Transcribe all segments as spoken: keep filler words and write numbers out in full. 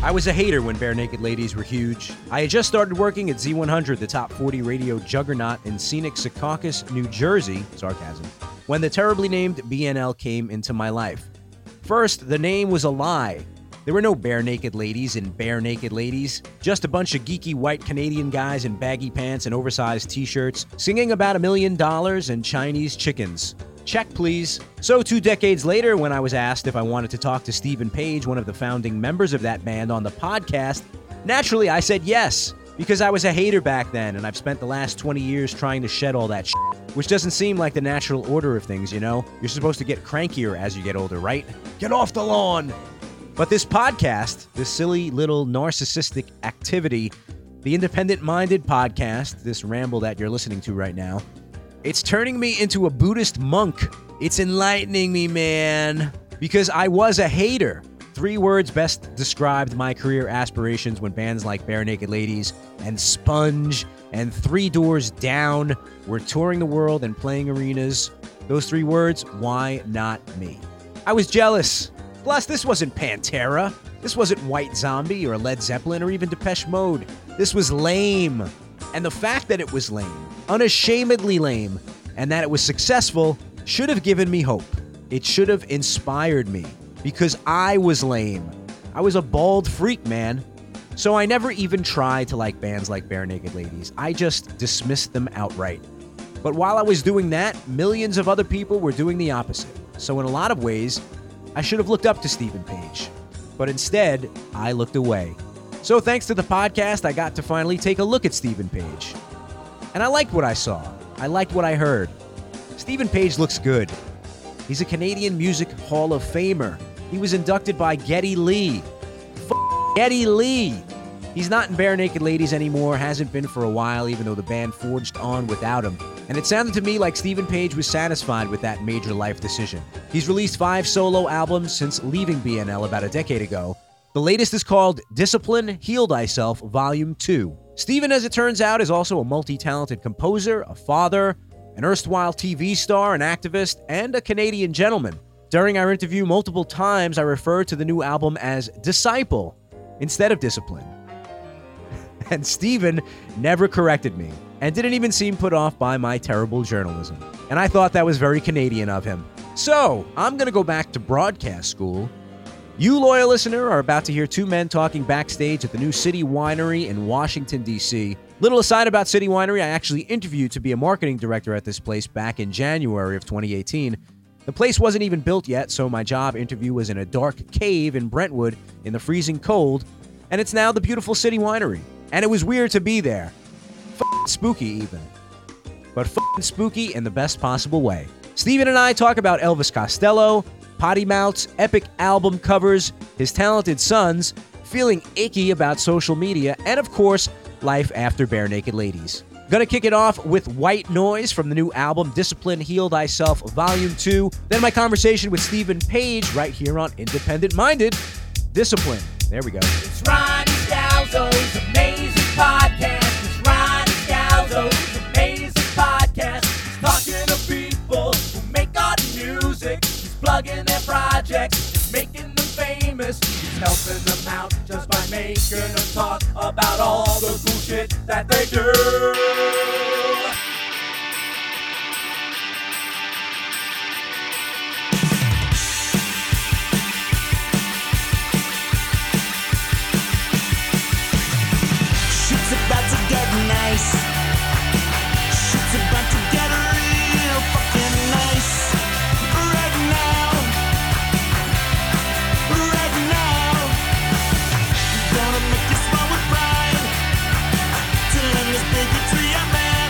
I was a hater when Barenaked Ladies were huge. I had just started working at Z one hundred, the top forty radio juggernaut in scenic Secaucus, New Jersey, sarcasm, when the terribly named B N L came into my life. First, the name was a lie. There were no Barenaked Ladies in Barenaked Ladies, just a bunch of geeky white Canadian guys in baggy pants and oversized t-shirts singing about a million dollars and Chinese chickens. Check, please. So two decades later, when I was asked if I wanted to talk to Steven Page, one of the founding members of that band, on the podcast, naturally I said yes, because I was a hater back then, and I've spent the last twenty years trying to shed all that shit, which doesn't seem like the natural order of things, you know? You're supposed to get crankier as you get older, right? Get off the lawn! But this podcast, this silly little narcissistic activity, the Independent Minded podcast, this ramble that you're listening to right now, it's turning me into a Buddhist monk. It's enlightening me, man. Because I was a hater. Three words best described my career aspirations when bands like Barenaked Ladies and Sponge and Three Doors Down were touring the world and playing arenas. Those three words, why not me? I was jealous. Plus, this wasn't Pantera. This wasn't White Zombie or Led Zeppelin or even Depeche Mode. This was lame. And the fact that it was lame, unashamedly lame, and that it was successful should have given me hope. It should have inspired me, because I was lame. I was a bald freak, man. So I never even tried to like bands like Barenaked Ladies. I just dismissed them outright. But while I was doing that, millions of other people were doing the opposite. So in a lot of ways, I should have looked up to Steven Page. But instead, I looked away. So thanks to the podcast, I got to finally take a look at Steven Page. And I liked what I saw. I liked what I heard. Steven Page looks good. He's a Canadian Music Hall of Famer. He was inducted by Geddy Lee. F***ing Geddy Lee! He's not in Barenaked Ladies anymore, hasn't been for a while, even though the band forged on without him. And it sounded to me like Steven Page was satisfied with that major life decision. He's released five solo albums since leaving B N L about a decade ago. The latest is called Discipline Heal Thyself, Volume two. Steven, as it turns out, is also a multi-talented composer, a father, an erstwhile T V star, an activist, and a Canadian gentleman. During our interview multiple times, I referred to the new album as Disciple instead of Discipline. And Steven never corrected me and didn't even seem put off by my terrible journalism. And I thought that was very Canadian of him. So, I'm going to go back to broadcast school. You, loyal listener, are about to hear two men talking backstage at the new City Winery in Washington, D C Little aside about City Winery, I actually interviewed to be a marketing director at this place back in January of twenty eighteen. The place wasn't even built yet, so my job interview was in a dark cave in Brentwood in the freezing cold, and it's now the beautiful City Winery. And it was weird to be there. F***ing spooky, even. But f***ing spooky in the best possible way. Steven and I talk about Elvis Costello, potty mouths, epic album covers, his talented sons, feeling icky about social media, and of course, life after Barenaked Ladies. Gonna kick it off with White Noise from the new album Discipline Heal Thyself Volume two, then my conversation with Steven Page right here on Independent Minded. Discipline. There we go. It's Ronnie Scalzo's amazing podcast. It's Ronnie Scalzo's amazing podcast. He's talking to people who make art and music. Plugging their projects, just making them famous. He's helping them out just by making them talk about all the cool shit that they do. Shit's about to get nice. Shit's about to get real fucking nice. Gonna make you smile with pride, till I'm as big as a man.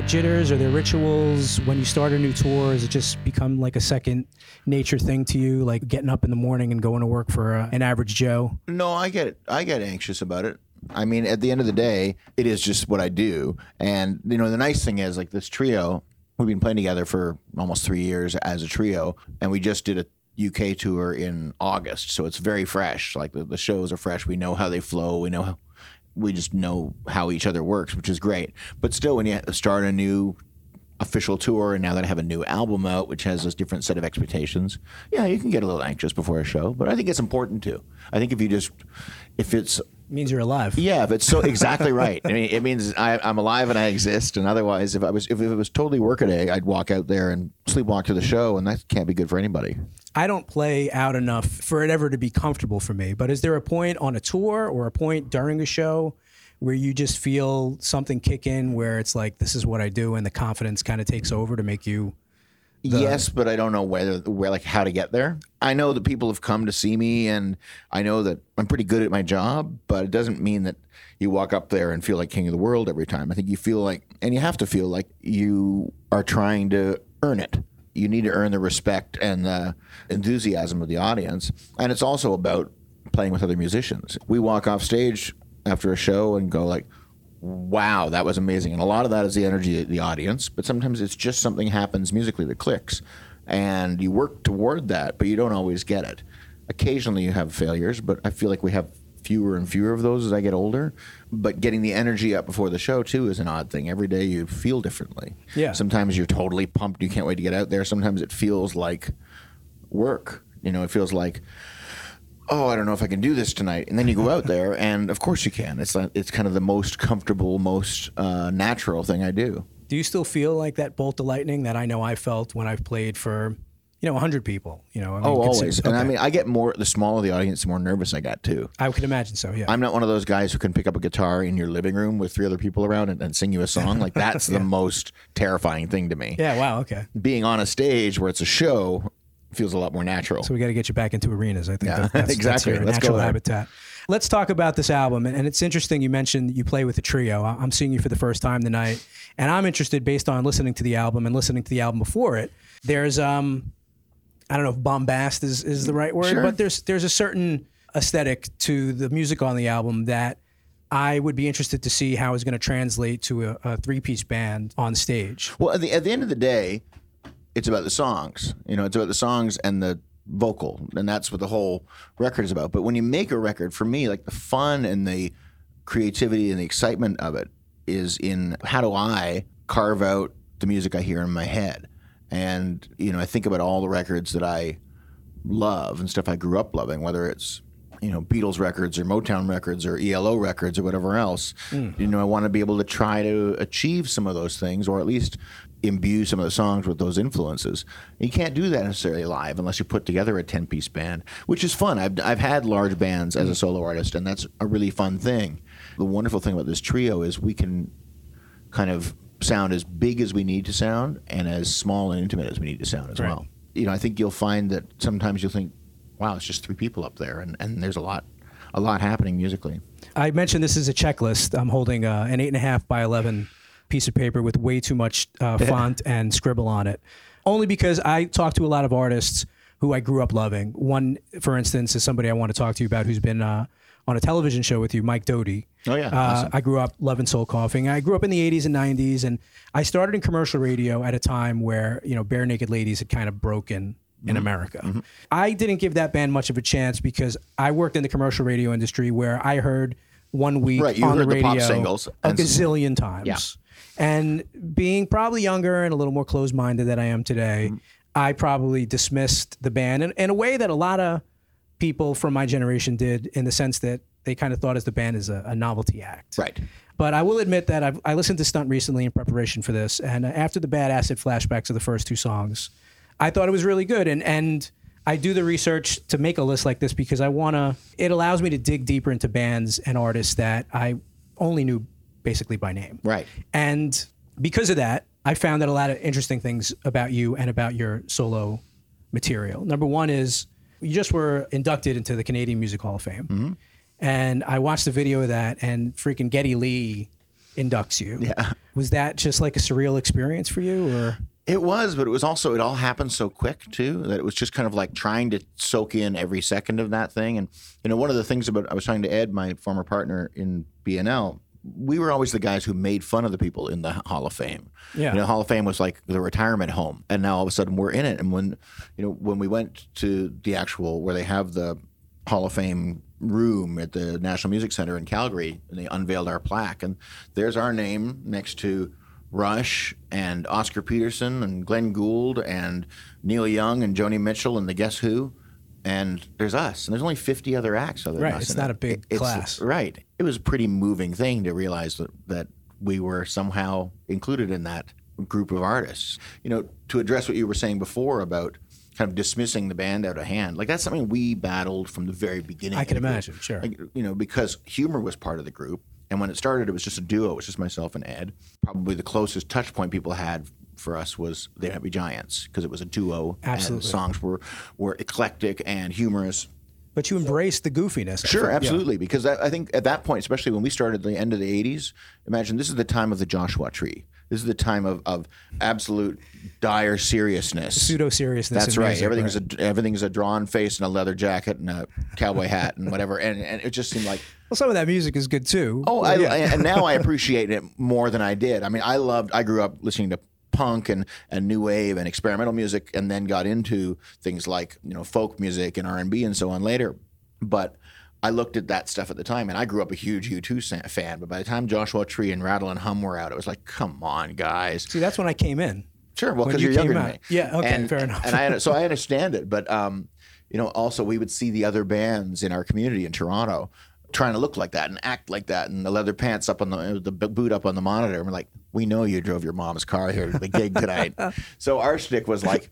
get jitters? Are there rituals when you start a new tour? Does it just become like a second nature thing to you, like getting up in the morning and going to work for a, an average Joe? No, I get it. I get anxious about it. I mean, at the end of the day, it is just what I do. And, you know, the nice thing is, like, this trio, we've been playing together for almost three years as a trio, and we just did a U K tour in August, so it's very fresh. Like, the, the shows are fresh. We know how they flow. We know how, we just know how each other works, which is great. But still, when you start a new official tour, and now that I have a new album out, which has this different set of expectations, yeah, you can get a little anxious before a show, but I think it's important too. I think if you just, if it's... means you're alive. Yeah, but so exactly right. I mean, it means I, I'm alive and I exist. And otherwise, if I was, if it was totally workaday, I'd walk out there and sleepwalk to the show, and that can't be good for anybody. I don't play out enough for it ever to be comfortable for me. But is there a point on a tour or a point during a show where you just feel something kick in, where it's like, this is what I do, and the confidence kind of takes over to make you? The... Yes, but I don't know whether, where, like, how to get there. I know that people have come to see me, and I know that I'm pretty good at my job, but it doesn't mean that you walk up there and feel like king of the world every time. I think you feel like, and you have to feel like you are trying to earn it. You need to earn the respect and the enthusiasm of the audience. And it's also about playing with other musicians. We walk off stage after a show and go like, wow, that was amazing. And a lot of that is the energy of the audience, but sometimes it's just something happens musically that clicks, and you work toward that, but you don't always get it. Occasionally you have failures, but I feel like we have fewer and fewer of those as I get older. But getting the energy up before the show too is an odd thing. Every day you feel differently. Yeah. Sometimes you're totally pumped, you can't wait to get out there. Sometimes it feels like work. You know, it feels like, oh, I don't know if I can do this tonight. And then you go out there, and of course you can. It's not, it's kind of the most comfortable, most uh, natural thing I do. Do you still feel like that bolt of lightning that I know I felt when I've played for, you know, one hundred people? You know, I mean, oh, always. Okay. And I mean, I get more, the smaller the audience, the more nervous I got too. I can imagine so, yeah. I'm not one of those guys who can pick up a guitar in your living room with three other people around and, and sing you a song. Like, that's yeah. the most terrifying thing to me. Yeah, wow, okay. Being on a stage where it's a show feels a lot more natural. So we got to get you back into arenas. I think yeah, that, that's exactly that's your Let's natural go habitat. Let's talk about this album. And, and it's interesting. You mentioned you play with a trio. I'm seeing you for the first time tonight, and I'm interested, based on listening to the album and listening to the album before it, there's, um, I don't know if bombast is, is the right word, sure. but there's, there's a certain aesthetic to the music on the album that I would be interested to see how it's going to translate to a, a three piece band on stage. Well, at the, at the end of the day, it's about the songs, you know, it's about the songs and the vocal, and that's what the whole record is about. But when you make a record, for me, like, the fun and the creativity and the excitement of it is in, how do I carve out the music I hear in my head? And, you know, I think about all the records that I love and stuff I grew up loving, whether it's, you know, Beatles records or Motown records or E L O records or whatever else. Mm. You know, I want to be able to try to achieve some of those things, or at least imbue some of the songs with those influences. You can't do that necessarily live unless you put together a ten-piece band, which is fun. I've I've had large bands as a solo artist, and that's a really fun thing. The wonderful thing about this trio is we can kind of sound as big as we need to sound and as small and intimate as we need to sound as right. well. You know, I think you'll find that sometimes you'll think, wow, it's just three people up there, and, and there's a lot a lot happening musically. I mentioned this is a checklist. I'm holding uh, an eight and a half by eleven piece of paper with way too much uh, font and scribble on it, only because I talk to a lot of artists who I grew up loving. One, for instance, is somebody I want to talk to you about who's been uh, on a television show with you, Mike Doty. Oh, yeah. Uh, awesome. I grew up loving soul coughing. I grew up in the eighties and nineties, and I started in commercial radio at a time where, you know, Barenaked Ladies had kind of broken in America. Mm-hmm. I didn't give that band much of a chance because I worked in the commercial radio industry, where I heard one week right, you on heard the radio the pop singles a gazillion times. Yeah. And being probably younger and a little more closed-minded than I am today, mm-hmm. I probably dismissed the band in, in a way that a lot of people from my generation did, in the sense that they kind of thought as the band as a, a novelty act. Right. But I will admit that I've, I listened to Stunt recently in preparation for this, and after the bad acid flashbacks of the first two songs, I thought it was really good, and and I do the research to make a list like this because I want to, it allows me to dig deeper into bands and artists that I only knew basically by name. Right. And because of that, I found out a lot of interesting things about you and about your solo material. Number one is, you just were inducted into the Canadian Music Hall of Fame. Mm-hmm. And I watched the video of that, and freaking Geddy Lee inducts you. Yeah. Was that just like a surreal experience for you, or? It was, but it was also, it all happened so quick too, that it was just kind of like trying to soak in every second of that thing. And, you know, one of the things about, I was talking to Ed, my former partner in B N L, we were always the guys who made fun of the people in the Hall of Fame. Yeah. You know, Hall of Fame was like the retirement home, and now all of a sudden we're in it. And when, you know, when we went to the actual, where they have the Hall of Fame room at the National Music Center in Calgary, and they unveiled our plaque, and there's our name next to Rush and Oscar Peterson and Glenn Gould and Neil Young and Joni Mitchell and the Guess Who. And there's us, and there's only fifty other acts other than us. Right, it's not a big class. Right. It was a pretty moving thing to realize that, that we were somehow included in that group of artists. You know, to address what you were saying before about kind of dismissing the band out of hand, like that's something we battled from the very beginning. I can imagine, sure. Like, you know, because humor was part of the group, and when it started, it was just a duo. It was just myself and Ed. Probably the closest touch point people had for us was They Might Be Giants, because it was a duo. Absolutely. And the songs were, were eclectic and humorous. But you embraced the goofiness. Sure, absolutely. Yeah. Because I, I think at that point, especially when we started the end of the eighties, imagine this is the time of the Joshua Tree. This is the time of, of absolute dire seriousness. Pseudo-seriousness. That's right. Music, everything's, right. A, everything's a drawn face and a leather jacket and a cowboy hat and whatever. And, and it just seemed like... Well, some of that music is good too. Oh, I, yeah. I, and now I appreciate it more than I did. I mean, I loved... I grew up listening to punk and, and new wave and experimental music, and then got into things like, you know, folk music and R and B and so on later. But I looked at that stuff at the time, and I grew up a huge U two fan, but by the time Joshua Tree and Rattle and Hum were out, it was like, come on, guys. See, that's when I came in. Sure, well, because you you're younger out. Than me. Yeah, okay, and, fair enough. and I So I understand it, but, um, you know, also we would see the other bands in our community in Toronto trying to look like that and act like that, and the leather pants up on the the boot up on the monitor, and we're like, we know you drove your mom's car here to the gig tonight. So our shtick was like,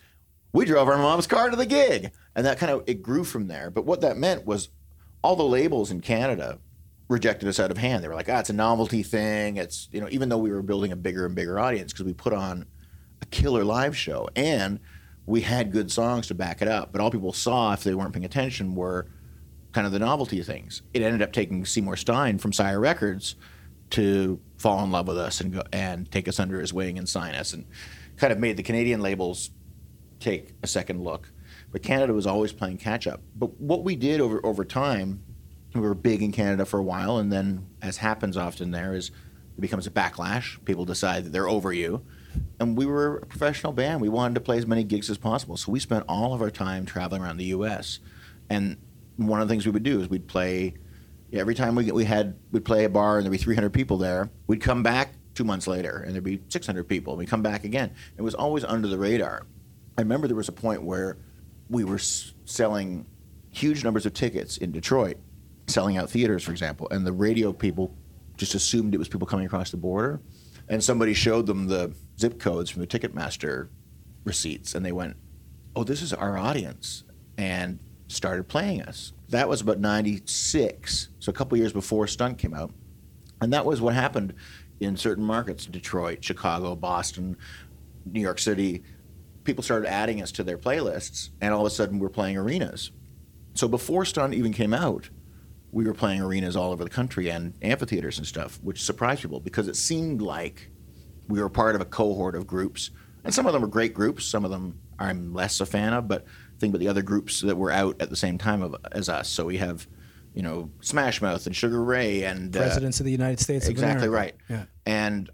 we drove our mom's car to the gig, and that kind of, it grew from there. But what that meant was all the labels in Canada rejected us out of hand. They were like, ah, it's a novelty thing. It's, you know, even though we were building a bigger and bigger audience because we put on a killer live show and we had good songs to back it up, but all people saw if they weren't paying attention were kind of the novelty of things. It ended up taking Seymour Stein from Sire Records to fall in love with us and go, and take us under his wing and sign us, and kind of made the Canadian labels take a second look. But Canada was always playing catch up. But what we did over, over time, we were big in Canada for a while, and then, as happens often there, is it becomes a backlash. People decide that they're over you. And we were a professional band. We wanted to play as many gigs as possible. So we spent all of our time traveling around the U S. And one of the things we would do is we'd play, every time we we had, we'd play a bar and there'd be three hundred people there. We'd come back two months later and there'd be six hundred people. We'd come back again. It was always under the radar. I remember there was a point where we were s- selling huge numbers of tickets in Detroit, selling out theaters, for example, and the radio people just assumed it was people coming across the border. And somebody showed them the zip codes from the Ticketmaster receipts, and they went, oh, this is our audience, and started playing us. That was about ninety-six, so a couple years before Stunt came out. And that was what happened in certain markets, Detroit, Chicago, Boston, New York City. People started adding us to their playlists, and all of a sudden we're playing arenas. So before Stunt even came out, we were playing arenas all over the country and amphitheaters and stuff, which surprised people because it seemed like we were part of a cohort of groups. And some of them were great groups, some of them I'm less a fan of, but think about the other groups that were out at the same time of, as us. So we have, you know, Smash Mouth and Sugar Ray and Presidents uh, of the United States of America. Exactly right. Yeah. And,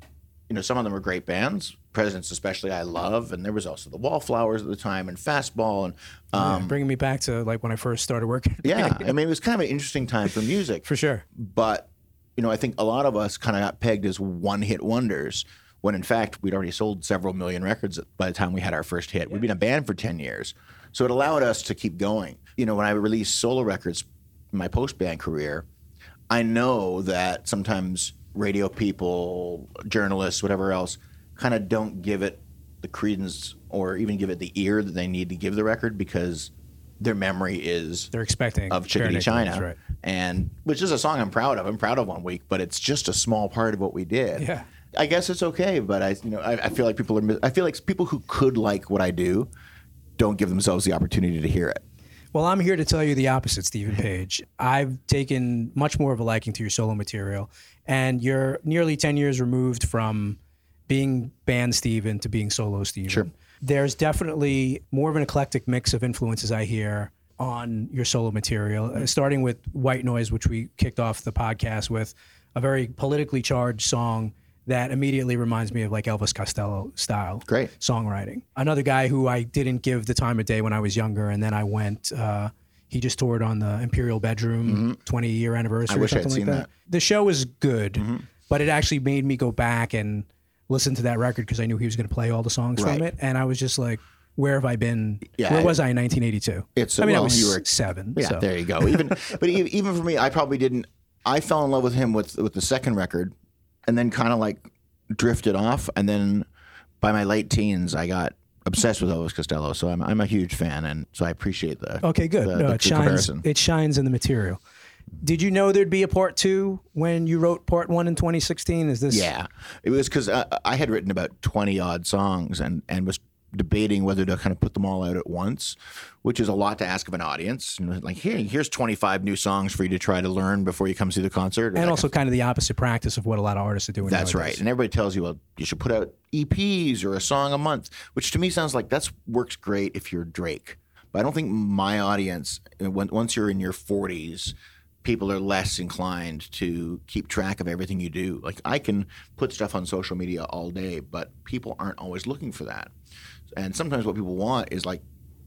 you know, some of them were great bands. Presidents especially I love, and there was also the Wallflowers at the time and Fastball, and um, yeah, bringing me back to like when I first started working. Yeah, I mean it was kind of an interesting time for music. For sure. But, you know, I think a lot of us kind of got pegged as one-hit wonders, when in fact we'd already sold several million records by the time we had our first hit. Yeah. We'd been a band for ten years. So it allowed us to keep going. You know, when I released solo records in my post-band career, I know that sometimes radio people, journalists, whatever else, kind of don't give it the credence or even give it the ear that they need to give the record because their memory is they're expecting of Chickadee China, right. And which is a song I'm proud of. I'm proud of One Week, but it's just a small part of what we did. Yeah. I guess it's okay, but I, you know, I, I feel like people are. I feel like people who could like what I do don't give themselves the opportunity to hear it. Well, I'm here to tell you the opposite, Steven Page. I've taken much more of a liking to your solo material, and you're nearly ten years removed from being band Steven to being solo Steven. Sure. There's definitely more of an eclectic mix of influences I hear on your solo material, uh, starting with White Noise, which we kicked off the podcast with, a very politically charged song that immediately reminds me of like Elvis Costello style Great. songwriting. Another guy who I didn't give the time of day when I was younger, and then I went, uh, he just toured on the Imperial Bedroom mm-hmm. twenty year anniversary I wish or something I'd like seen that. that. The show was good, mm-hmm. but it actually made me go back and listen to that record because I knew he was going to play all the songs right. from it. And I was just like, where have I been? Yeah, where was I in nineteen eighty-two? It's, I mean, well, I was you were, seven. Yeah, so. There you go. Even, but even for me, I probably didn't, I fell in love with him with, with the second record, and then kind of like drifted off. And then by my late teens, I got obsessed with Elvis Costello. So I'm I'm a huge fan. And so I appreciate the Okay, good. The, no, the, it, the shines, comparison. It shines in the material. Did you know there'd be a part two when you wrote part one in twenty sixteen? Is this? Yeah, it was because I, I had written about twenty odd songs and, and was debating whether to kind of put them all out at once, which is a lot to ask of an audience. And like, hey, here's twenty-five new songs for you to try to learn before you come see the concert. And also kind of the opposite practice of what a lot of artists are doing. That's right. And everybody tells you, well, you should put out E Ps or a song a month, which to me sounds like that's works great if you're Drake. But I don't think my audience, once you're in your forties, people are less inclined to keep track of everything you do. Like I can put stuff on social media all day, but people aren't always looking for that. And sometimes what people want is like,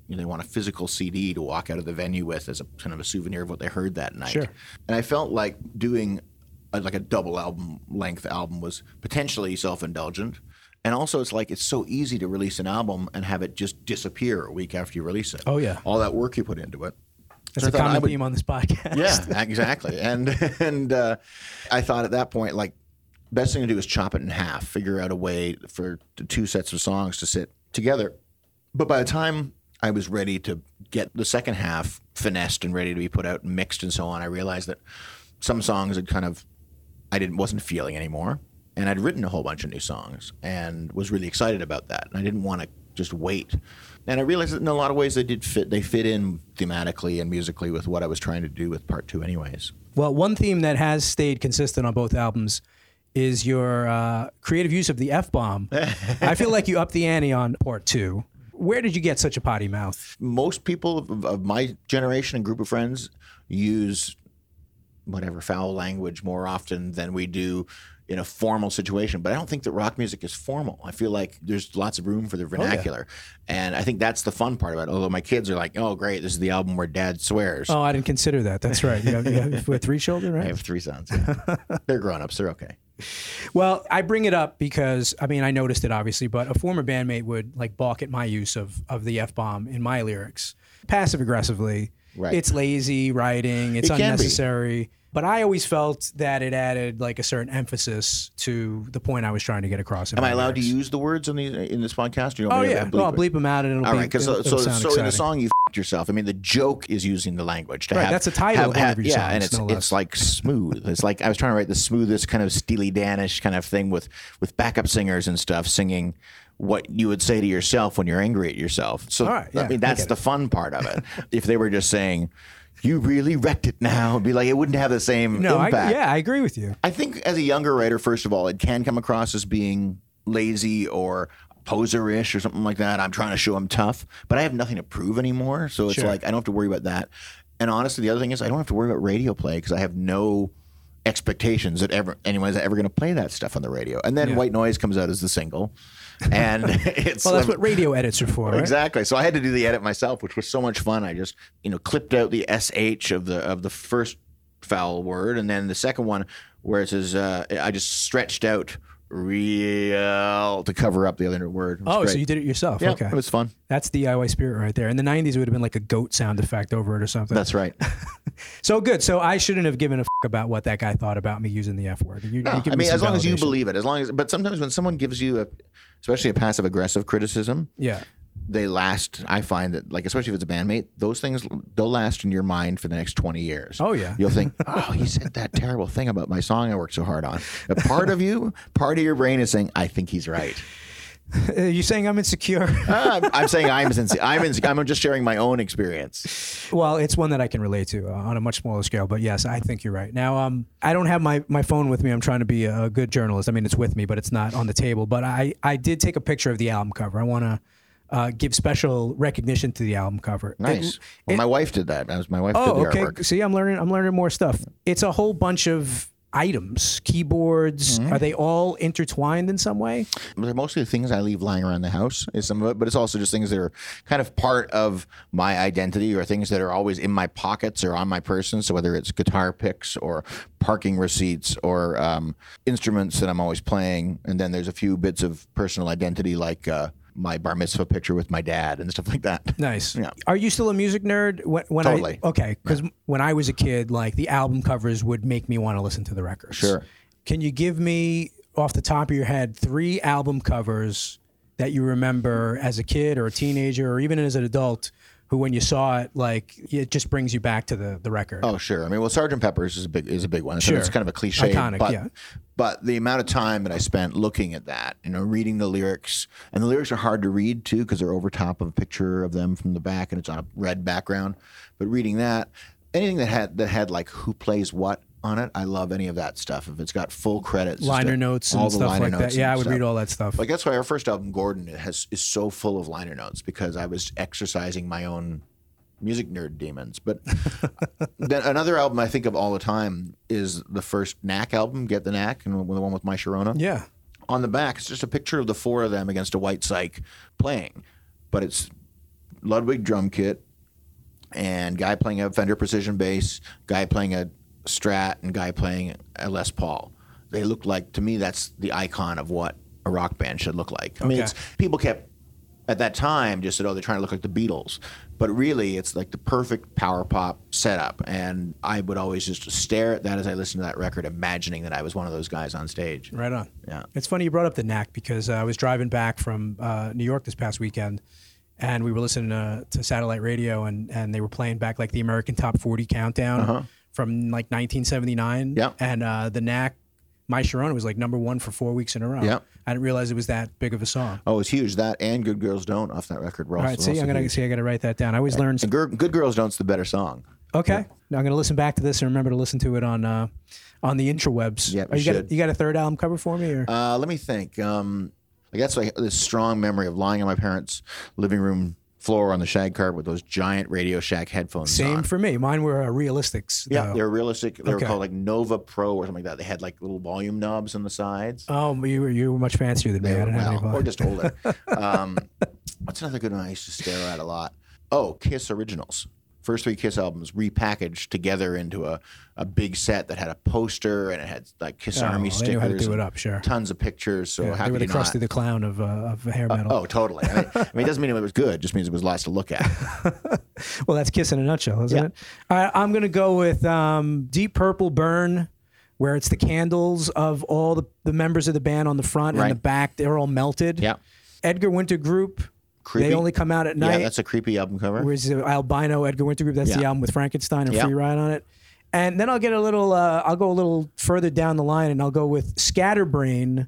you know, they want a physical C D to walk out of the venue with as a kind of a souvenir of what they heard that night. Sure. And I felt like doing a, like a double album length album was potentially self-indulgent. And also it's like, it's so easy to release an album and have it just disappear a week after you release it. Oh yeah. All that work you put into it. That's so a common would, theme on this podcast. Yeah, exactly. And and uh, I thought at that point, like, best thing to do is chop it in half, figure out a way for two sets of songs to sit together. But by the time I was ready to get the second half finessed and ready to be put out and mixed and so on, I realized that some songs had kind of, I didn't wasn't feeling anymore. And I'd written a whole bunch of new songs and was really excited about that. And I didn't want to just wait. And I realized that in a lot of ways they did fit. They fit in thematically and musically with what I was trying to do with part two anyways. Well, one theme that has stayed consistent on both albums is your uh, creative use of the F-bomb. I feel like you upped the ante on part two. Where did you get such a potty mouth? Most people of, of my generation and group of friends use whatever foul language more often than we do in a formal situation, but I don't think that rock music is formal. I feel like there's lots of room for the vernacular. Oh, yeah. And I think that's the fun part about it. Although my kids are like, oh, great, this is the album where dad swears. Oh, I didn't consider that. That's right. You have, you have, with three children, right? I have three sons. Yeah. They're grown-ups. They're okay. Well, I bring it up because, I mean, I noticed it obviously, but a former bandmate would like balk at my use of, of the F-bomb in my lyrics, passive-aggressively. Right. It's lazy writing. It's it unnecessary. Be. But I always felt that it added like a certain emphasis to the point I was trying to get across. Am I allowed lyrics. to use the words in the in this podcast? You oh yeah, bleep well, I'll bleep them out and it'll all be, right. Because so so, so in the song you f***ed yourself. I mean, the joke is using the language. To right, have, that's the title have, of have, your yeah, songs, and it's no it's like smooth. It's like I was trying to write the smoothest kind of Steely Dan-ish kind of thing with with backup singers and stuff singing what you would say to yourself when you're angry at yourself. So right, yeah, I mean, that's I the fun part of it. If they were just saying, you really wrecked it now, it'd be like, it wouldn't have the same no, impact. I, yeah, I agree with you. I think as a younger writer, first of all, it can come across as being lazy or poserish or something like that. I'm trying to show I'm tough, but I have nothing to prove anymore. So it's sure. like, I don't have to worry about that. And honestly, the other thing is I don't have to worry about radio play because I have no expectations that ever anyone's ever going to play that stuff on the radio. And then yeah. White Noise comes out as the single. And it's well, that's like, what radio edits are for, right? Exactly. So I had to do the edit myself, which was so much fun. I just, you know, clipped out the S H of the of the first foul word, and then the second one where it says, uh, I just stretched out real to cover up the other word. Oh, great. So you did it yourself. Yeah, okay. It was fun. That's D I Y spirit right there. In the nineties, it would have been like a goat sound effect over it or something. That's right. So good. So I shouldn't have given a f- about what that guy thought about me using the F word. You, no, you I mean, as long validation. as you believe it, as long as, but sometimes when someone gives you a, especially a passive aggressive criticism, yeah, they last. I find that, like, especially if it's a bandmate, those things, they'll last in your mind for the next twenty years. Oh, yeah. You'll think, oh, he said that terrible thing about my song I worked so hard on. A part of you, part of your brain is saying, I think he's right. Are you saying I'm insecure? uh, I'm, I'm saying I'm insecure. I'm, in, I'm just sharing my own experience. Well, it's one that I can relate to uh, on a much smaller scale. But yes, I think you're right. Now, um, I don't have my, my phone with me. I'm trying to be a good journalist. I mean, it's with me, but it's not on the table. But I, I did take a picture of the album cover. I want to uh, give special recognition to the album cover. Nice. It, well, it, my wife did that. That was my wife. Oh, did the okay. Artwork. See, I'm learning. I'm learning more stuff. It's a whole bunch of items, keyboards, mm-hmm. Are they all intertwined in some way? They're mostly things I leave lying around the house, is some of it, but it's also just things that are kind of part of my identity or things that are always in my pockets or on my person. So whether it's guitar picks or parking receipts or um, instruments that I'm always playing. And then there's a few bits of personal identity like uh, my bar mitzvah picture with my dad and stuff like that. Nice. Yeah. Are you still a music nerd? When, when totally. I, okay. Because yeah. When I was a kid, like the album covers would make me want to listen to the records. Sure. Can you give me, off the top of your head, three album covers that you remember as a kid or a teenager or even as an adult who, when you saw it, like it just brings you back to the, the record? Oh, sure. I mean, well, Sergeant Pepper's is a big is a big one. Sure. So it's kind of a cliche. Iconic, but, yeah. But the amount of time that I spent looking at that, you know, reading the lyrics, and the lyrics are hard to read too because they're over top of a picture of them from the back and it's on a red background. But reading that, anything that had that had like who plays what on it, I love any of that stuff. If it's got full credits, liner stuff, notes all and the stuff like that. Yeah, I would stuff. read all that stuff. Like that's why our first album, Gordon, it has is so full of liner notes because I was exercising my own music nerd demons. But then another album I think of all the time is the first Knack album, Get the Knack, and the one with My Sharona. Yeah. On the back, it's just a picture of the four of them against a white psych playing, but it's Ludwig drum kit and guy playing a Fender Precision bass, guy playing a Strat, and guy playing a Les Paul. They look like, to me, that's the icon of what a rock band should look like. I okay. mean, it's, people kept at that time just said, oh, they're trying to look like the Beatles. But really, it's like the perfect power pop setup. And I would always just stare at that as I listened to that record, imagining that I was one of those guys on stage. Right on. Yeah. It's funny you brought up the Knack because uh, I was driving back from uh, New York this past weekend, and we were listening to, to satellite radio, and, and they were playing back like the American Top forty Countdown uh-huh. from like nineteen seventy-nine. Yeah. And uh, the Knack, My Sharona was like number one for four weeks in a row. Yep. I didn't realize it was that big of a song. Oh, it's huge. That and Good Girls Don't off that record. All right, see, I'm gonna see. I gotta write that down. I always and, learn. And Good, Good Girls Don't's the better song. Okay, yep. Now I'm gonna listen back to this and remember to listen to it on uh, on the intrawebs. Yeah, you, you got you got a third album cover for me? Or? Uh, let me think. Um, like that's like this strong memory of lying on my parents' living room floor on the shag carpet with those giant Radio Shack headphones. Same on. For me. Mine were uh, Realistics. Though. Yeah, they were Realistic. They okay. were called like Nova Pro or something like that. They had like little volume knobs on the sides. Oh, but you were you were much fancier than they me. Were, I didn't well, have any or just older. um, what's another good one I used to stare at a lot? Oh, Kiss Originals. First three Kiss albums repackaged together into a, a big set that had a poster and it had like Kiss oh, Army stickers. You had to do it up, sure. Tons of pictures. So yeah, how they were the Krusty the Clown of uh, of hair metal. Uh, oh, totally. I mean, I mean, it doesn't mean it was good; it just means it was lots to look at. Well, that's Kiss in a nutshell, isn't yeah. it? All right, I'm gonna go with um, Deep Purple Burn, where it's the candles of all the, the members of the band on the front right. and the back. They're all melted. Yeah. Edgar Winter Group. Creepy. They only come out at night. Yeah, that's a creepy album cover. Where's the albino Edgar Winter Group? That's yeah. the album with Frankenstein and yeah. Free Ride on it. And then I'll get a little, uh, I'll go a little further down the line and I'll go with Scatterbrain,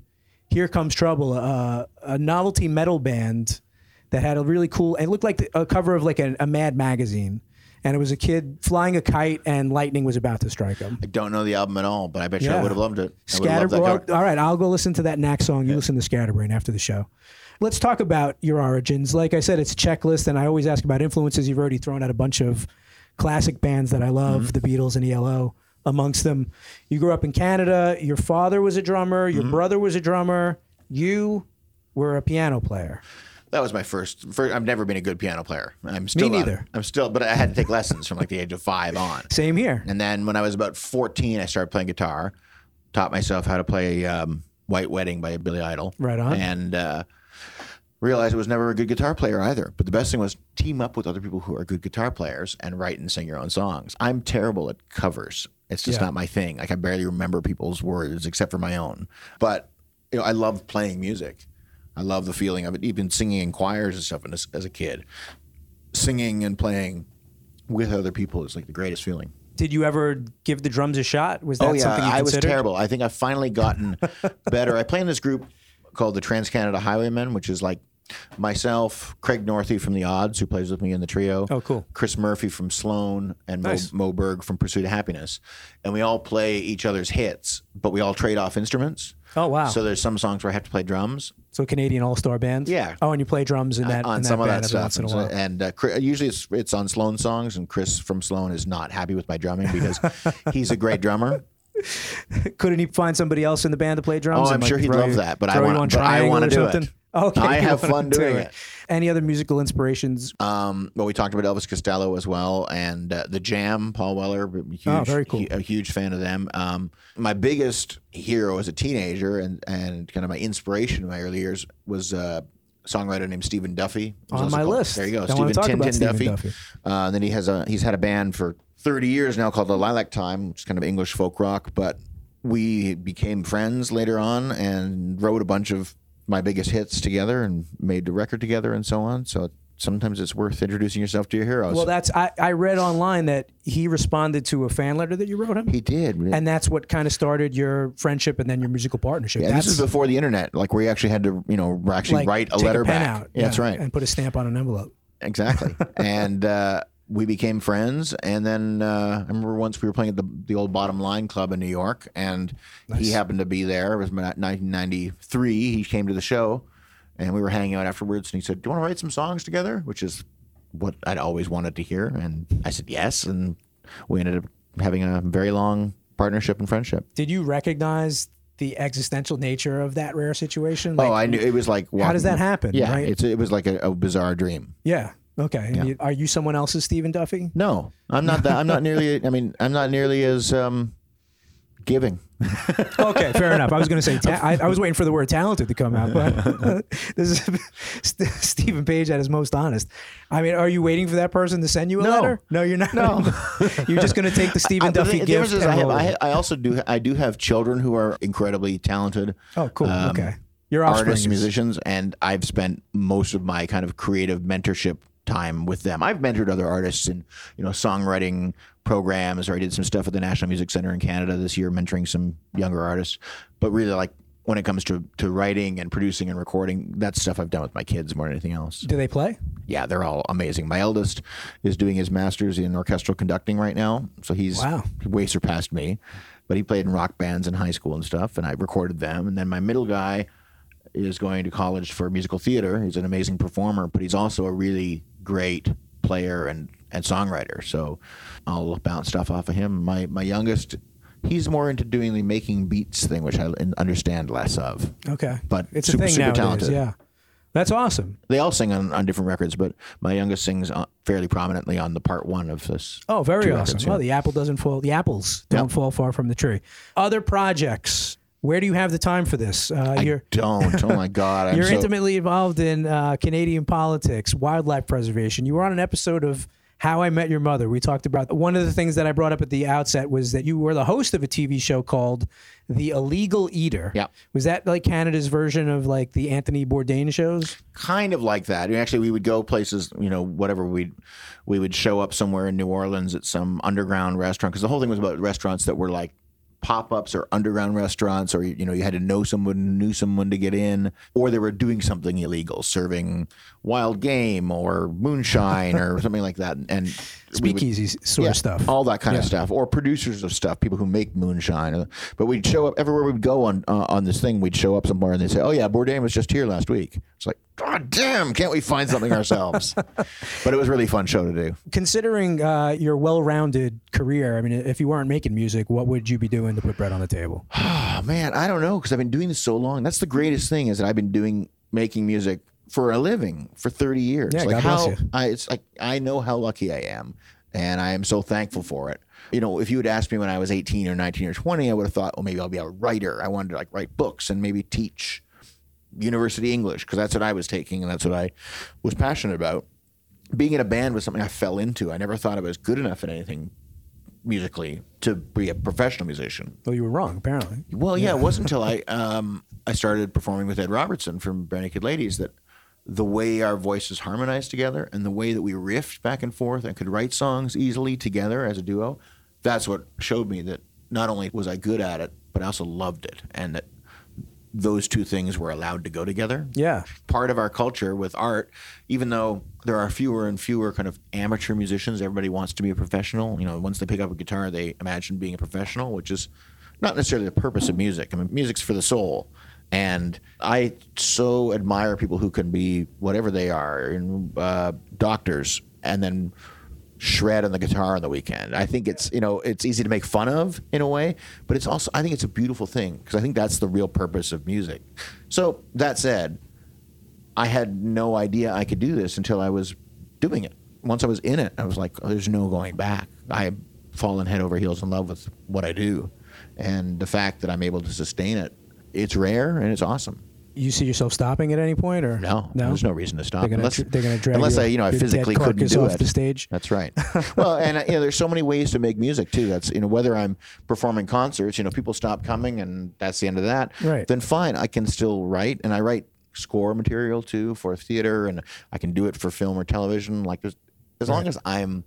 Here Comes Trouble, uh, a novelty metal band that had a really cool, it looked like a cover of like a, a Mad magazine. And it was a kid flying a kite and lightning was about to strike him. I don't know the album at all, but I bet you yeah. I would have loved it. Scatterbrain. Well, all right, I'll go listen to that Knack song. You yeah. listen to Scatterbrain after the show. Let's talk about your origins. Like I said, it's a checklist, and I always ask about influences. You've already thrown out a bunch of classic bands that I love, mm-hmm. the Beatles and E L O amongst them. You grew up in Canada. Your father was a drummer. Your mm-hmm. brother was a drummer. You were a piano player. That was my first, first. I've never been a good piano player. I'm still. Me neither. I'm still, but I had to take lessons from like the age of five on. Same here. And then when I was about fourteen, I started playing guitar, taught myself how to play um, White Wedding by Billy Idol. Right on. And uh, realized I was never a good guitar player either. But the best thing was team up with other people who are good guitar players and write and sing your own songs. I'm terrible at covers. It's just yeah. not my thing. Like I barely remember people's words except for my own. But you know, I love playing music. I love the feeling of it, even singing in choirs and stuff as, as a kid. Singing and playing with other people is like the greatest feeling. Did you ever give the drums a shot? Was that oh, yeah, something you considered? I was terrible. I think I've finally gotten better. I play in this group called the Trans-Canada Highwaymen, which is like myself, Craig Northey from The Odds, who plays with me in the trio. Oh, cool. Chris Murphy from Sloan and nice. Mo, Mo Berg from Pursuit of Happiness. And we all play each other's hits, but we all trade off instruments. Oh, wow. So there's some songs where I have to play drums. So Canadian all-star band? Yeah. Oh, and you play drums in that on in some that of that stuff. Once in a while. And uh, usually it's, it's on Sloan songs, and Chris from Sloan is not happy with my drumming because he's a great drummer. Couldn't he find somebody else in the band to play drums? Oh, I'm like, sure he'd love you, that, but I want to do it. Okay, I have fun doing it. it. Any other musical inspirations? Um, well, we talked about Elvis Costello as well, and uh, The Jam, Paul Weller. Huge, oh, very cool. He, a huge fan of them. Um, my biggest hero as a teenager and, and kind of my inspiration in my early years was uh, a songwriter named Stephen Duffy. On my called, list. There you go, Stephen Tintin Duffy. Duffy. Uh, and then he has a he's had a band for thirty years now called The Lilac Time, which is kind of English folk rock, but we became friends later on and wrote a bunch of my biggest hits together and made the record together and so on. So sometimes it's worth introducing yourself to your heroes. Well, that's I, I read online that he responded to a fan letter that you wrote him. He did. And that's what kind of started your friendship and then your musical partnership. Yeah, that's, this is before the internet, like where you actually had to, you know, actually like write a letter a back. Out, yeah, yeah, that's right. And put a stamp on an envelope. Exactly. and, uh, we became friends, and then uh, I remember once we were playing at the, the old Bottom Line Club in New York, and nice. He happened to be there. It was nineteen ninety-three. He came to the show, and we were hanging out afterwards, and he said, do you want to write some songs together? Which is what I'd always wanted to hear, and I said yes, and we ended up having a very long partnership and friendship. Did you recognize the existential nature of that rare situation? Like, oh, I knew. It was like... Well, how does that happen? Yeah, right? it's, it was like a, a bizarre dream. Yeah. Okay. Yeah. You, are you someone else's Stephen Duffy? No, I'm not that. I'm not nearly, I mean, I'm not nearly as um, giving. Okay. Fair enough. I was going to say, ta- I, I was waiting for the word talented to come out, but uh, this is St- Stephen Page at his most honest. I mean, are you waiting for that person to send you a no. letter? No, you're not. No. You're just going to take the Stephen I, Duffy the, gift. The I, have, I, have, I also do. I do have children who are incredibly talented. Oh, cool. Um, okay. Your offspring. Artists, musicians. And I've spent most of my kind of creative mentorship time with them. I've mentored other artists in, you know, songwriting programs, or I did some stuff at the National Music Center in Canada this year, mentoring some younger artists. But really, like when it comes to, to writing and producing and recording, that's stuff I've done with my kids more than anything else. Do they play? Yeah, they're all amazing. My eldest is doing his master's in orchestral conducting right now, so he's wow. way surpassed me. But he played in rock bands in high school and stuff, and I recorded them. And then my middle guy is going to college for musical theater. He's an amazing performer, but he's also a really great player and, and songwriter. So I'll bounce stuff off of him. My my youngest, he's more into doing the making beats thing, which I understand less of. Okay. But it's super, a thing super nowadays, talented. Yeah. That's awesome. They all sing on, on different records, but my youngest sings fairly prominently on the part one of this. Oh, very awesome. Records, yeah. Well, the apple doesn't fall. The apples don't yep. fall far from the tree. Other projects. Where do you have the time for this? Uh, I you're, don't. Oh, my God. I'm you're so... intimately involved in uh, Canadian politics, wildlife preservation. You were on an episode of How I Met Your Mother. We talked about one of the things that I brought up at the outset was that you were the host of a T V show called The Illegal Eater. Yeah. Was that like Canada's version of like the Anthony Bourdain shows? Kind of like that. I mean, actually, we would go places, you know, whatever we'd, we would show up somewhere in New Orleans at some underground restaurant, because the whole thing was about restaurants that were like pop-ups or underground restaurants, or you know, you had to know someone knew someone to get in, or they were doing something illegal, serving wild game or moonshine or something like that, and speakeasy sort yeah, of stuff, all that kind yeah. of stuff, or producers of stuff, people who make moonshine. But we'd show up everywhere we'd go on uh, on this thing. We'd show up somewhere and they'd say, "Oh yeah, Bourdain was just here last week." It's like, God damn, can't we find something ourselves? But it was a really fun show to do. Considering uh, your well-rounded career, I mean, if you weren't making music, what would you be doing to put bread on the table? Oh, man, I don't know, because I've been doing this so long. That's the greatest thing, is that I've been doing making music for a living for thirty years. Yeah, like God how bless you. I, it's like I know how lucky I am, and I am so thankful for it. You know, if you had asked me when I was eighteen or nineteen or twenty, I would have thought, "Oh, maybe I'll be a writer." I wanted to like write books and maybe teach university English, because that's what I was taking and that's what I was passionate about. Being in a band was something I fell into. I never thought I was good enough at anything musically to be a professional musician. Well, you were wrong, apparently. Well, yeah, yeah. It wasn't until I um, I started performing with Ed Robertson from Barenaked Ladies that the way our voices harmonized together and the way that we riffed back and forth and could write songs easily together as a duo, that's what showed me that not only was I good at it, but I also loved it, and that those two things were allowed to go together. Yeah. Part of our culture with art, even though there are fewer and fewer kind of amateur musicians, everybody wants to be a professional. You know, once they pick up a guitar, they imagine being a professional, which is not necessarily the purpose of music. I mean, music's for the soul. And I so admire people who can be whatever they are, and uh, doctors, and then shred on the guitar on the weekend. I think it's, you know, it's easy to make fun of in a way, but it's also, I think it's a beautiful thing, because I think that's the real purpose of music. So that said, I had no idea I could do this until I was doing it. Once I was in it, I was like, oh, there's no going back. I've fallen head over heels in love with what I do. And the fact that I'm able to sustain it, it's rare and it's awesome. You see yourself stopping at any point, or no? No, there's no reason to stop. They're gonna, unless they're going to drag unless you, I, you know, I physically couldn't do off it. The stage. That's right. Well, and you know, there's so many ways to make music too. That's, you know, whether I'm performing concerts, you know, people stop coming, and that's the end of that. Right. Then fine, I can still write, and I write score material too for theater, and I can do it for film or television. Like, as right. long as I'm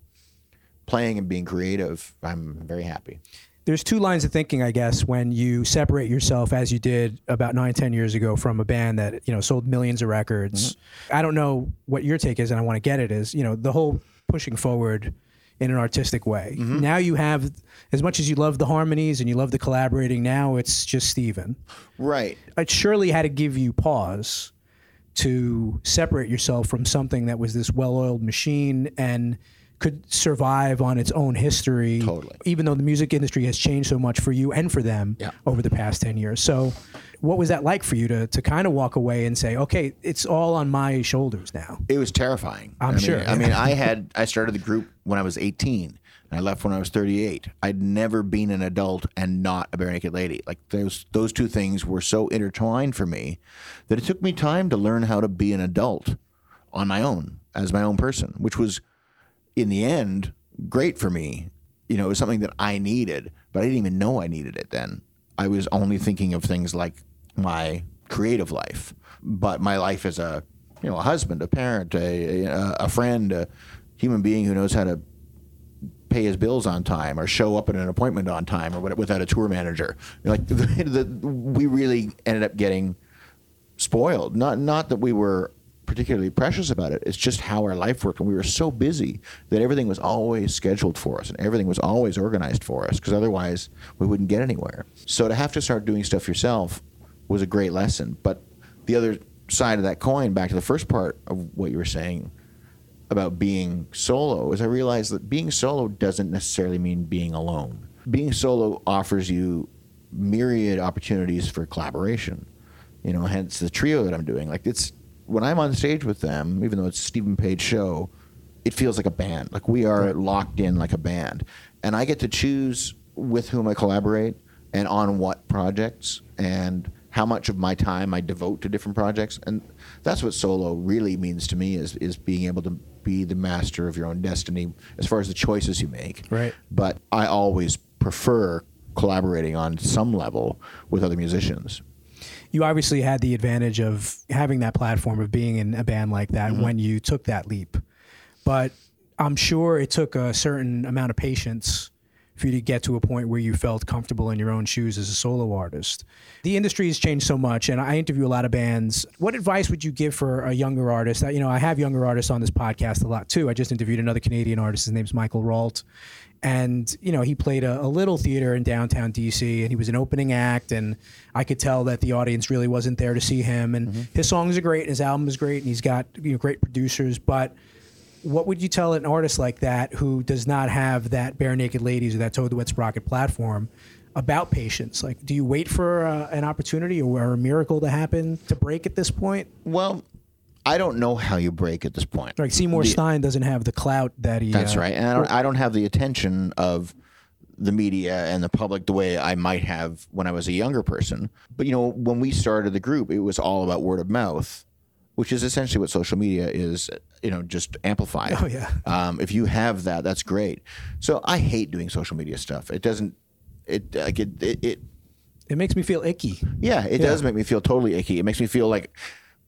playing and being creative, I'm very happy. There's two lines of thinking, I guess, when you separate yourself, as you did about nine, ten years ago, from a band that, you know, sold millions of records. Mm-hmm. I don't know what your take is, and I want to get it, is, you know, the whole pushing forward in an artistic way. Mm-hmm. Now you have, as much as you love the harmonies and you love the collaborating, now it's just Steven. Right. It surely had to give you pause to separate yourself from something that was this well-oiled machine and could survive on its own history, totally. Even though the music industry has changed so much for you and for them yeah. over the past ten years. So what was that like for you to, to kind of walk away and say, okay, it's all on my shoulders now? It was terrifying. I'm I sure. Mean, I mean, I had, I started the group when I was eighteen and I left when I was thirty-eight. I'd never been an adult and not a Barenaked Lady. Like those, those two things were so intertwined for me that it took me time to learn how to be an adult on my own, as my own person, which was, in the end, great for me. You know, it was something that I needed, but I didn't even know I needed it then. I was only thinking of things like my creative life, but my life as a, you know, a husband, a parent, a, a, a friend, a human being who knows how to pay his bills on time or show up at an appointment on time or whatever, without a tour manager. Like the, the, we really ended up getting spoiled. Not, not that we were particularly precious about it. It's just how our life worked, and we were so busy that everything was always scheduled for us and everything was always organized for us, because otherwise we wouldn't get anywhere. So to have to start doing stuff yourself was a great lesson. But the other side of that coin, back to the first part of what you were saying about being solo, is I realized that being solo doesn't necessarily mean being alone. Being solo offers you myriad opportunities for collaboration, you know, hence the trio that I'm doing. Like, it's when I'm on stage with them, even though it's a Steven Page show, it feels like a band. Like, we are locked in like a band. And I get to choose with whom I collaborate and on what projects and how much of my time I devote to different projects. And that's what solo really means to me, is is being able to be the master of your own destiny as far as the choices you make. Right. But I always prefer collaborating on some level with other musicians. You obviously had the advantage of having that platform, of being in a band like that, mm-hmm. when you took that leap. But I'm sure it took a certain amount of patience for you to get to a point where you felt comfortable in your own shoes as a solo artist. The industry has changed so much, and I interview a lot of bands. What advice would you give for a younger artist? You know, I have younger artists on this podcast a lot too. I just interviewed another Canadian artist. His name's Michael Ralt. And, you know, he played a, a little theater in downtown D C, and he was an opening act, and I could tell that the audience really wasn't there to see him. And mm-hmm. his songs are great, and his album is great, and he's got, you know, great producers. But what would you tell an artist like that, who does not have that Barenaked Ladies or that Toad the Wet Sprocket platform, about patience? Like, do you wait for uh, an opportunity or a miracle to happen to break at this point? Well, I don't know how you break at this point. Like, Seymour the, Stein doesn't have the clout that he... That's uh, right. And I don't, I don't have the attention of the media and the public the way I might have when I was a younger person. But, you know, when we started the group, it was all about word of mouth, which is essentially what social media is, you know, just amplified. Oh, yeah. Um, if you have that, that's great. So I hate doing social media stuff. It doesn't... It like it... It, it, it makes me feel icky. Yeah, it yeah. does make me feel totally icky. It makes me feel like...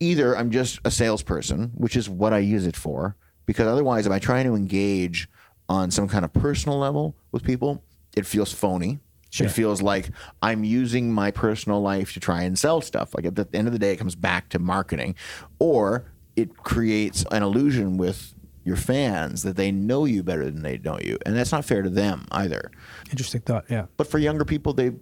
Either I'm just a salesperson, which is what I use it for, because otherwise, if I try to engage on some kind of personal level with people, it feels phony. Sure. It feels like I'm using my personal life to try and sell stuff. Like at the end of the day, it comes back to marketing, or it creates an illusion with your fans that they know you better than they know you. And that's not fair to them either. Interesting thought. Yeah. But for younger people, they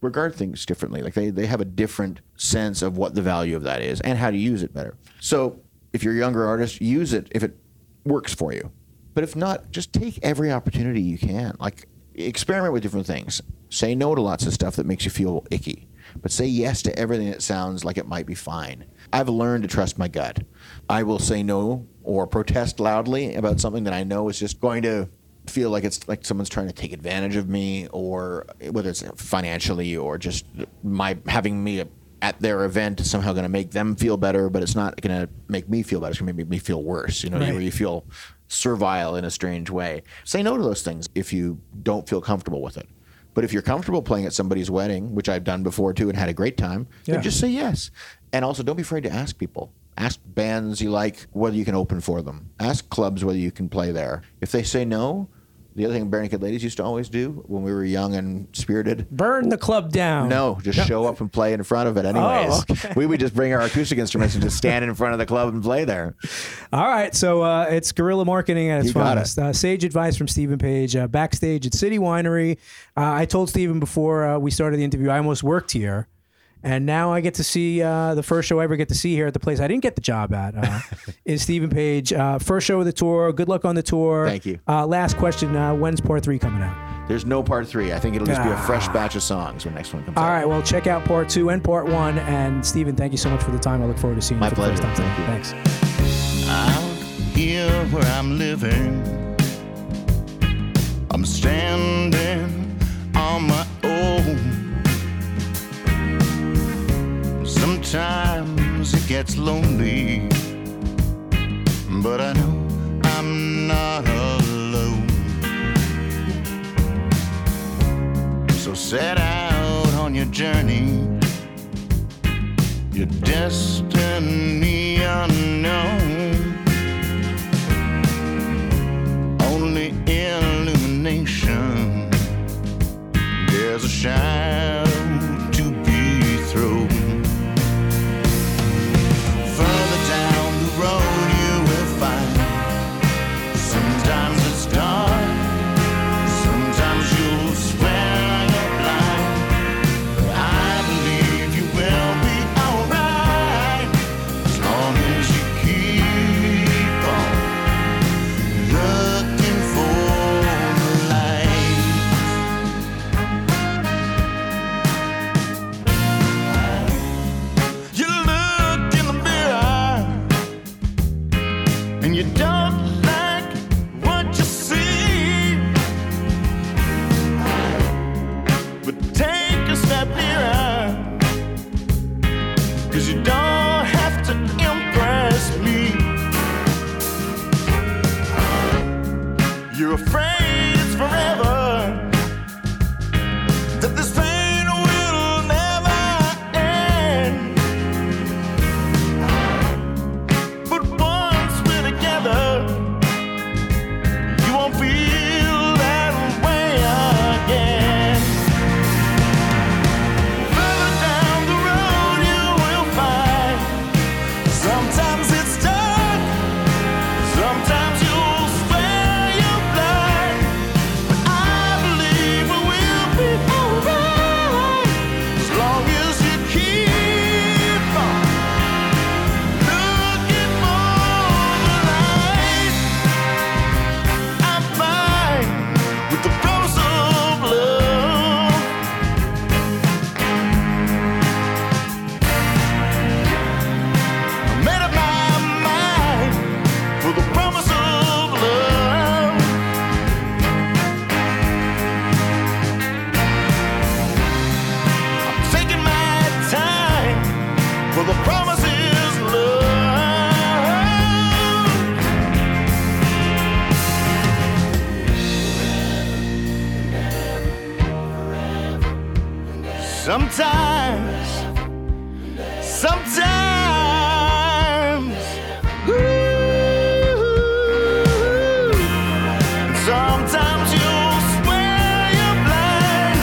regard things differently. Like they, they have a different sense of what the value of that is and how to use it better. So if you're a younger artist, use it if it works for you. But if not, just take every opportunity you can. Like experiment with different things. Say no to lots of stuff that makes you feel icky, but say yes to everything that sounds like it might be fine. I've learned to trust my gut. I will say no or protest loudly about something that I know is just going to feel like it's like someone's trying to take advantage of me, or whether it's financially or just my having me at their event is somehow going to make them feel better, but it's not going to make me feel better. It's going to make me feel worse. You know, right. you, you feel servile in a strange way. Say no to those things if you don't feel comfortable with it. But if you're comfortable playing at somebody's wedding, which I've done before too and had a great time, yeah. then just say yes. And also don't be afraid to ask people. Ask bands you like whether you can open for them. Ask clubs whether you can play there. If they say no, the other thing Barenaked Ladies used to always do when we were young and spirited. Burn the club down. No, just no. show up and play in front of it anyways. Oh, okay. We would just bring our acoustic instruments and just stand in front of the club and play there. All right. So uh, it's guerrilla marketing at its finest. It. Uh, sage advice from Steven Page. Uh, backstage at City Winery. Uh, I told Steven before uh, we started the interview, I almost worked here. And now I get to see uh, the first show I ever get to see here at the place I didn't get the job at uh, is Steven Page. Uh, first show of the tour. Good luck on the tour. Thank you. Uh, last question. Uh, when's part three coming out? There's no part three. I think it'll just ah. be a fresh batch of songs when the next one comes out. All right. Well, check out part two and part one. And Steven, thank you so much for the time. I look forward to seeing you. My pleasure. Thank you. Thanks. Out here where I'm living, I'm standing on my own. Sometimes it gets lonely, but I know I'm not alone. So set out on your journey, your destiny unknown. Only illumination, there's a shadow to be thrown. Sometimes you'll swear you're blind.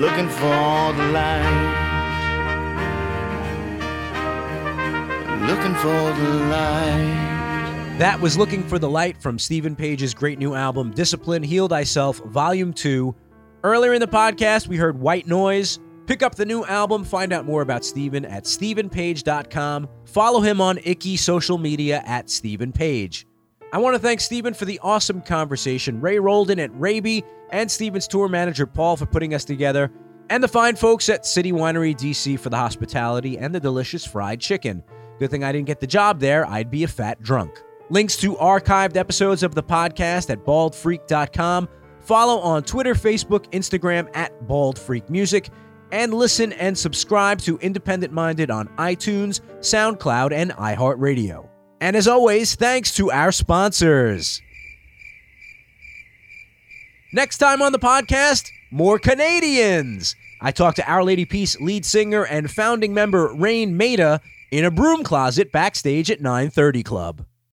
looking for the light, looking for the light. That was Looking for the Light from Steven Page's great new album, Discipline Heal Thyself, Volume two. Earlier in the podcast, we heard White Noise. Pick up the new album. Find out more about Steven at steven page dot com. Follow him on I C I social media at Steven Page. I want to thank Steven for the awesome conversation, Ray Rolden at Raby, and Steven's tour manager, Paul, for putting us together, and the fine folks at City Winery, D C for the hospitality and the delicious fried chicken. Good thing I didn't get the job there. I'd be a fat drunk. Links to archived episodes of the podcast at bald freak dot com. Follow on Twitter, Facebook, Instagram at bald freak music. And listen and subscribe to Independent Minded on iTunes, SoundCloud, and iHeartRadio. And as always, thanks to our sponsors. Next time on the podcast, more Canadians. I talked to Our Lady Peace lead singer and founding member Rain Maida in a broom closet backstage at nine thirty Club.